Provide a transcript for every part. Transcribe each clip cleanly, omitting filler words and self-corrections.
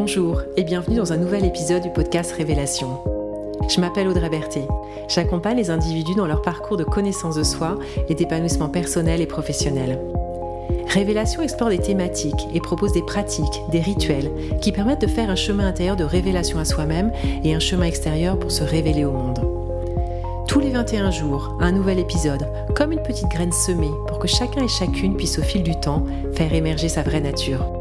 Bonjour et bienvenue dans un nouvel épisode du podcast Révélation. Je m'appelle Audrey Berthé. J'accompagne les individus dans leur parcours de connaissance de soi et d'épanouissement personnel et professionnel. Révélation explore des thématiques et propose des pratiques, des rituels qui permettent de faire un chemin intérieur de révélation à soi-même et un chemin extérieur pour se révéler au monde. Tous les 21 jours, un nouvel épisode, comme une petite graine semée pour que chacun et chacune puisse au fil du temps faire émerger sa vraie nature.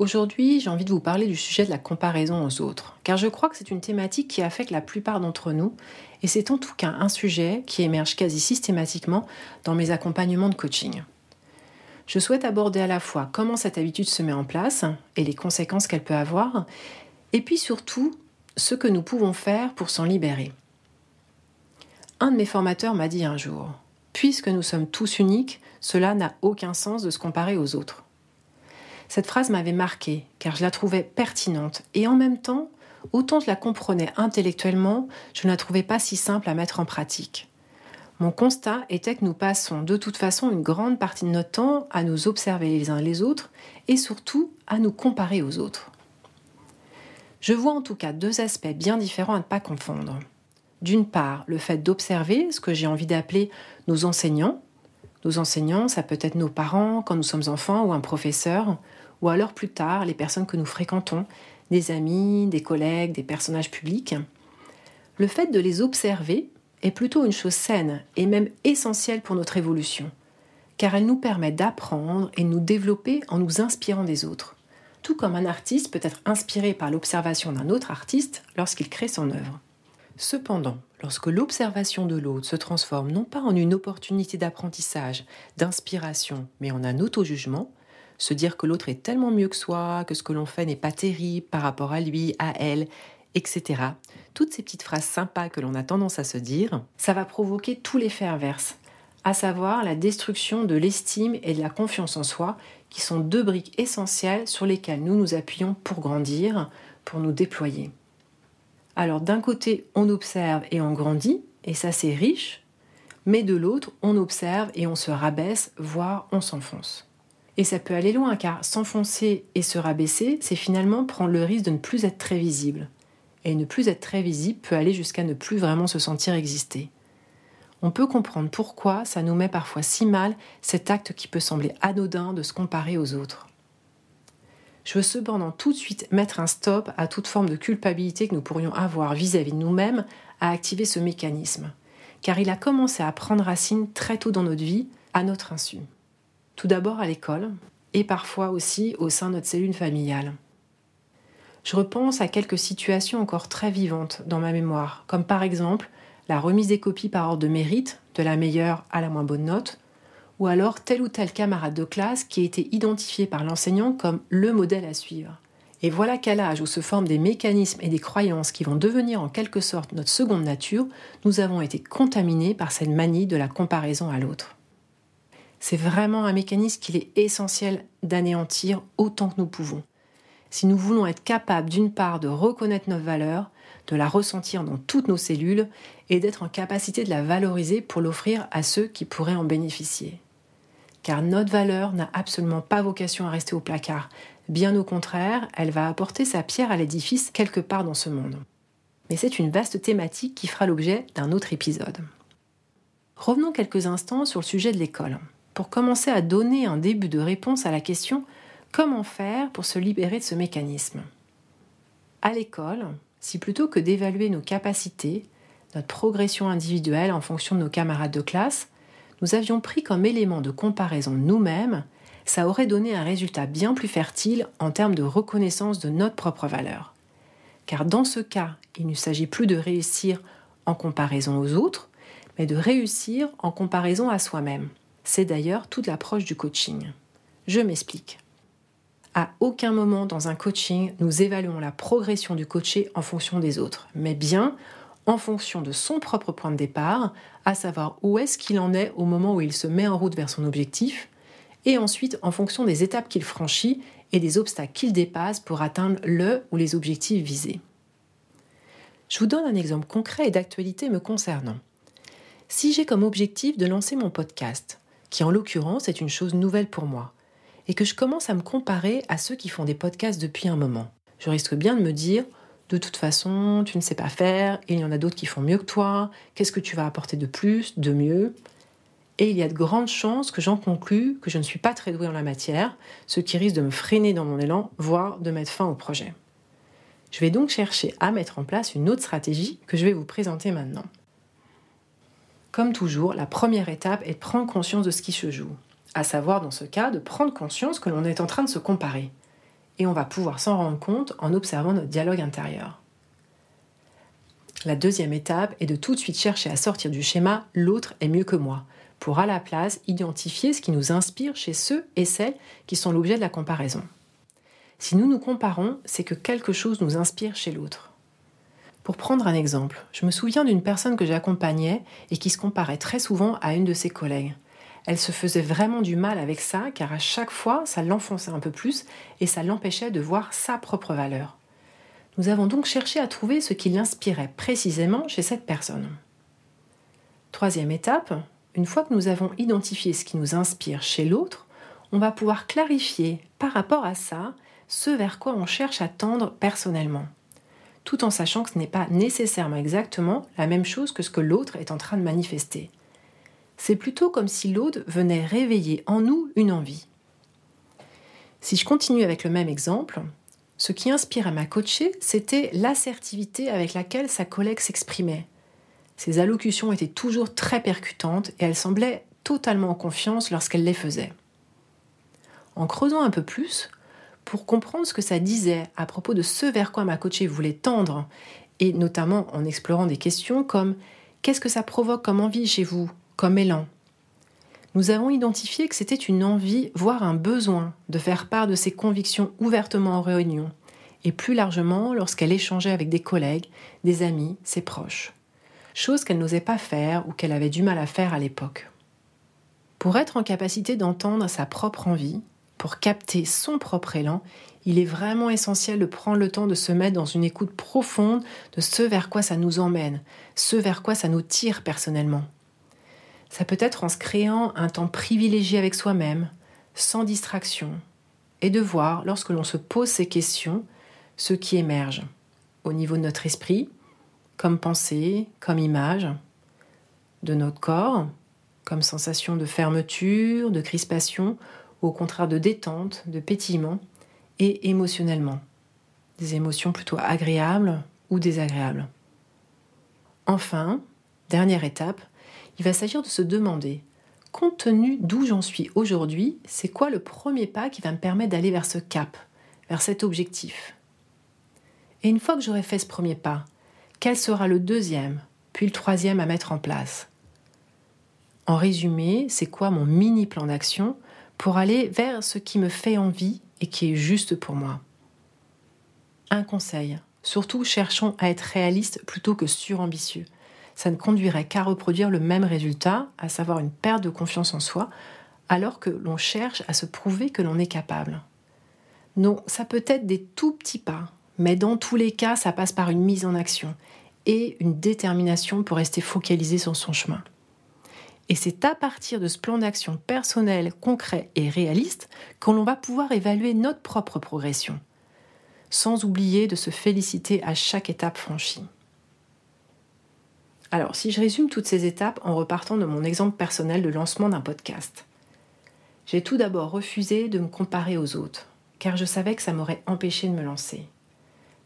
Aujourd'hui, j'ai envie de vous parler du sujet de la comparaison aux autres, car je crois que c'est une thématique qui affecte la plupart d'entre nous, et c'est en tout cas un sujet qui émerge quasi systématiquement dans mes accompagnements de coaching. Je souhaite aborder à la fois comment cette habitude se met en place et les conséquences qu'elle peut avoir, et puis surtout, ce que nous pouvons faire pour s'en libérer. Un de mes formateurs m'a dit un jour « Puisque nous sommes tous uniques, cela n'a aucun sens de se comparer aux autres ». Cette phrase m'avait marquée, car je la trouvais pertinente, et en même temps, autant je la comprenais intellectuellement, je ne la trouvais pas si simple à mettre en pratique. Mon constat était que nous passons de toute façon une grande partie de notre temps à nous observer les uns les autres, et surtout à nous comparer aux autres. Je vois en tout cas deux aspects bien différents à ne pas confondre. D'une part, le fait d'observer ce que j'ai envie d'appeler nos enseignants. Nos enseignants, ça peut être nos parents quand nous sommes enfants ou un professeur, ou alors plus tard, les personnes que nous fréquentons, des amis, des collègues, des personnages publics. Le fait de les observer est plutôt une chose saine et même essentielle pour notre évolution, car elle nous permet d'apprendre et de nous développer en nous inspirant des autres, tout comme un artiste peut être inspiré par l'observation d'un autre artiste lorsqu'il crée son œuvre. Cependant, lorsque l'observation de l'autre se transforme non pas en une opportunité d'apprentissage, d'inspiration, mais en un auto-jugement, se dire que l'autre est tellement mieux que soi, que ce que l'on fait n'est pas terrible par rapport à lui, à elle, etc. Toutes ces petites phrases sympas que l'on a tendance à se dire, ça va provoquer tout l'effet inverse, à savoir la destruction de l'estime et de la confiance en soi, qui sont deux briques essentielles sur lesquelles nous nous appuyons pour grandir, pour nous déployer. Alors d'un côté, on observe et on grandit, et ça c'est riche, mais de l'autre, on observe et on se rabaisse, voire on s'enfonce. Et ça peut aller loin, car s'enfoncer et se rabaisser, c'est finalement prendre le risque de ne plus être très visible. Et ne plus être très visible peut aller jusqu'à ne plus vraiment se sentir exister. On peut comprendre pourquoi ça nous met parfois si mal cet acte qui peut sembler anodin de se comparer aux autres. Je veux cependant tout de suite mettre un stop à toute forme de culpabilité que nous pourrions avoir vis-à-vis de nous-mêmes à activer ce mécanisme, car il a commencé à prendre racine très tôt dans notre vie, à notre insu. Tout d'abord à l'école, et parfois aussi au sein de notre cellule familiale. Je repense à quelques situations encore très vivantes dans ma mémoire, comme par exemple la remise des copies par ordre de mérite, de la meilleure à la moins bonne note, ou alors tel ou tel camarade de classe qui a été identifié par l'enseignant comme le modèle à suivre. Et voilà qu'à l'âge où se forment des mécanismes et des croyances qui vont devenir en quelque sorte notre seconde nature, nous avons été contaminés par cette manie de la comparaison à l'autre. C'est vraiment un mécanisme qu'il est essentiel d'anéantir autant que nous pouvons. Si nous voulons être capables d'une part de reconnaître notre valeur, de la ressentir dans toutes nos cellules et d'être en capacité de la valoriser pour l'offrir à ceux qui pourraient en bénéficier. Car notre valeur n'a absolument pas vocation à rester au placard. Bien au contraire, elle va apporter sa pierre à l'édifice quelque part dans ce monde. Mais c'est une vaste thématique qui fera l'objet d'un autre épisode. Revenons quelques instants sur le sujet de l'école, pour commencer à donner un début de réponse à la question « Comment faire pour se libérer de ce mécanisme ?» À l'école, si plutôt que d'évaluer nos capacités, notre progression individuelle en fonction de nos camarades de classe, nous avions pris comme élément de comparaison nous-mêmes, ça aurait donné un résultat bien plus fertile en termes de reconnaissance de notre propre valeur. Car dans ce cas, il ne s'agit plus de réussir en comparaison aux autres, mais de réussir en comparaison à soi-même. C'est d'ailleurs toute l'approche du coaching. Je m'explique. À aucun moment dans un coaching, nous évaluons la progression du coaché en fonction des autres, mais bien en fonction de son propre point de départ, à savoir où est-ce qu'il en est au moment où il se met en route vers son objectif, et ensuite en fonction des étapes qu'il franchit et des obstacles qu'il dépasse pour atteindre le ou les objectifs visés. Je vous donne un exemple concret et d'actualité me concernant. Si j'ai comme objectif de lancer mon podcast, qui en l'occurrence est une chose nouvelle pour moi, et que je commence à me comparer à ceux qui font des podcasts depuis un moment. Je risque bien de me dire « De toute façon, tu ne sais pas faire, il y en a d'autres qui font mieux que toi, qu'est-ce que tu vas apporter de plus, de mieux ?» Et il y a de grandes chances que j'en conclue que je ne suis pas très douée en la matière, ce qui risque de me freiner dans mon élan, voire de mettre fin au projet. Je vais donc chercher à mettre en place une autre stratégie que je vais vous présenter maintenant. Comme toujours, la première étape est de prendre conscience de ce qui se joue, à savoir dans ce cas de prendre conscience que l'on est en train de se comparer. Et on va pouvoir s'en rendre compte en observant notre dialogue intérieur. La deuxième étape est de tout de suite chercher à sortir du schéma « l'autre est mieux que moi », pour à la place identifier ce qui nous inspire chez ceux et celles qui sont l'objet de la comparaison. Si nous nous comparons, c'est que quelque chose nous inspire chez l'autre. Pour prendre un exemple, je me souviens d'une personne que j'accompagnais et qui se comparait très souvent à une de ses collègues. Elle se faisait vraiment du mal avec ça, car à chaque fois, ça l'enfonçait un peu plus et ça l'empêchait de voir sa propre valeur. Nous avons donc cherché à trouver ce qui l'inspirait précisément chez cette personne. Troisième étape, une fois que nous avons identifié ce qui nous inspire chez l'autre, on va pouvoir clarifier par rapport à ça ce vers quoi on cherche à tendre personnellement, tout en sachant que ce n'est pas nécessairement exactement la même chose que ce que l'autre est en train de manifester. C'est plutôt comme si l'autre venait réveiller en nous une envie. Si je continue avec le même exemple, ce qui inspirait ma coachée, c'était l'assertivité avec laquelle sa collègue s'exprimait. Ses allocutions étaient toujours très percutantes et elle semblait totalement en confiance lorsqu'elle les faisait. En creusant un peu plus, pour comprendre ce que ça disait à propos de ce vers quoi ma coachée voulait tendre, et notamment en explorant des questions comme « Qu'est-ce que ça provoque comme envie chez vous, comme élan ?» Nous avons identifié que c'était une envie, voire un besoin, de faire part de ses convictions ouvertement en réunion, et plus largement lorsqu'elle échangeait avec des collègues, des amis, ses proches. Chose qu'elle n'osait pas faire ou qu'elle avait du mal à faire à l'époque. Pour être en capacité d'entendre sa propre envie, pour capter son propre élan, il est vraiment essentiel de prendre le temps de se mettre dans une écoute profonde de ce vers quoi ça nous emmène, ce vers quoi ça nous tire personnellement. Ça peut être en se créant un temps privilégié avec soi-même, sans distraction, et de voir, lorsque l'on se pose ces questions, ce qui émerge, au niveau de notre esprit, comme pensée, comme image, de notre corps, comme sensation de fermeture, de crispation, au contraire de détente, de pétillement, et émotionnellement, des émotions plutôt agréables ou désagréables. Enfin, dernière étape, il va s'agir de se demander, compte tenu d'où j'en suis aujourd'hui, c'est quoi le premier pas qui va me permettre d'aller vers ce cap, vers cet objectif ? Et une fois que j'aurai fait ce premier pas, quel sera le deuxième, puis le troisième à mettre en place ? En résumé, c'est quoi mon mini-plan d'action ? Pour aller vers ce qui me fait envie et qui est juste pour moi. Un conseil, surtout cherchons à être réalistes plutôt que surambitieux. Ça ne conduirait qu'à reproduire le même résultat, à savoir une perte de confiance en soi, alors que l'on cherche à se prouver que l'on est capable. Non, ça peut être des tout petits pas, mais dans tous les cas, ça passe par une mise en action et une détermination pour rester focalisé sur son chemin. Et c'est à partir de ce plan d'action personnel, concret et réaliste que l'on va pouvoir évaluer notre propre progression, sans oublier de se féliciter à chaque étape franchie. Alors, si je résume toutes ces étapes en repartant de mon exemple personnel de lancement d'un podcast, j'ai tout d'abord refusé de me comparer aux autres, car je savais que ça m'aurait empêché de me lancer.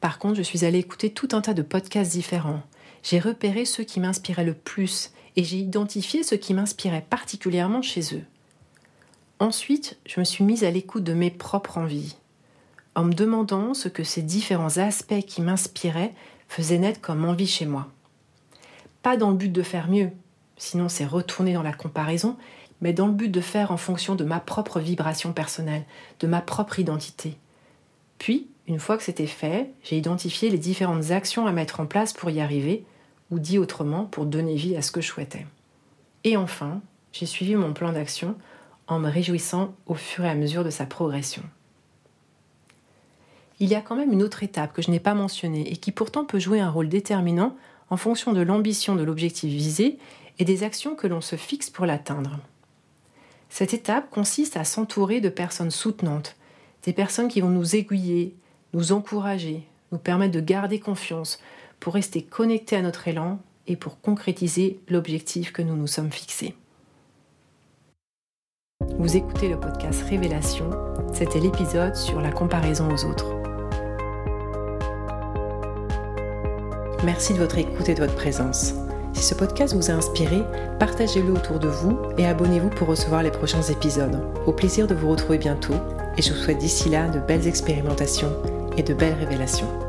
Par contre, je suis allée écouter tout un tas de podcasts différents. J'ai repéré ceux qui m'inspiraient le plus et j'ai identifié ceux qui m'inspiraient particulièrement chez eux. Ensuite, je me suis mise à l'écoute de mes propres envies, en me demandant ce que ces différents aspects qui m'inspiraient faisaient naître comme envie chez moi. Pas dans le but de faire mieux, sinon c'est retourner dans la comparaison, mais dans le but de faire en fonction de ma propre vibration personnelle, de ma propre identité. Puis, une fois que c'était fait, j'ai identifié les différentes actions à mettre en place pour y arriver, ou dit autrement, pour donner vie à ce que je souhaitais. Et enfin, j'ai suivi mon plan d'action en me réjouissant au fur et à mesure de sa progression. Il y a quand même une autre étape que je n'ai pas mentionnée et qui pourtant peut jouer un rôle déterminant en fonction de l'ambition de l'objectif visé et des actions que l'on se fixe pour l'atteindre. Cette étape consiste à s'entourer de personnes soutenantes, des personnes qui vont nous aiguiller, nous encourager, nous permettre de garder confiance pour rester connectés à notre élan et pour concrétiser l'objectif que nous nous sommes fixés. Vous écoutez le podcast Révélation, c'était l'épisode sur la comparaison aux autres. Merci de votre écoute et de votre présence. Si ce podcast vous a inspiré, partagez-le autour de vous et abonnez-vous pour recevoir les prochains épisodes. Au plaisir de vous retrouver bientôt et je vous souhaite d'ici là de belles expérimentations et de belles révélations.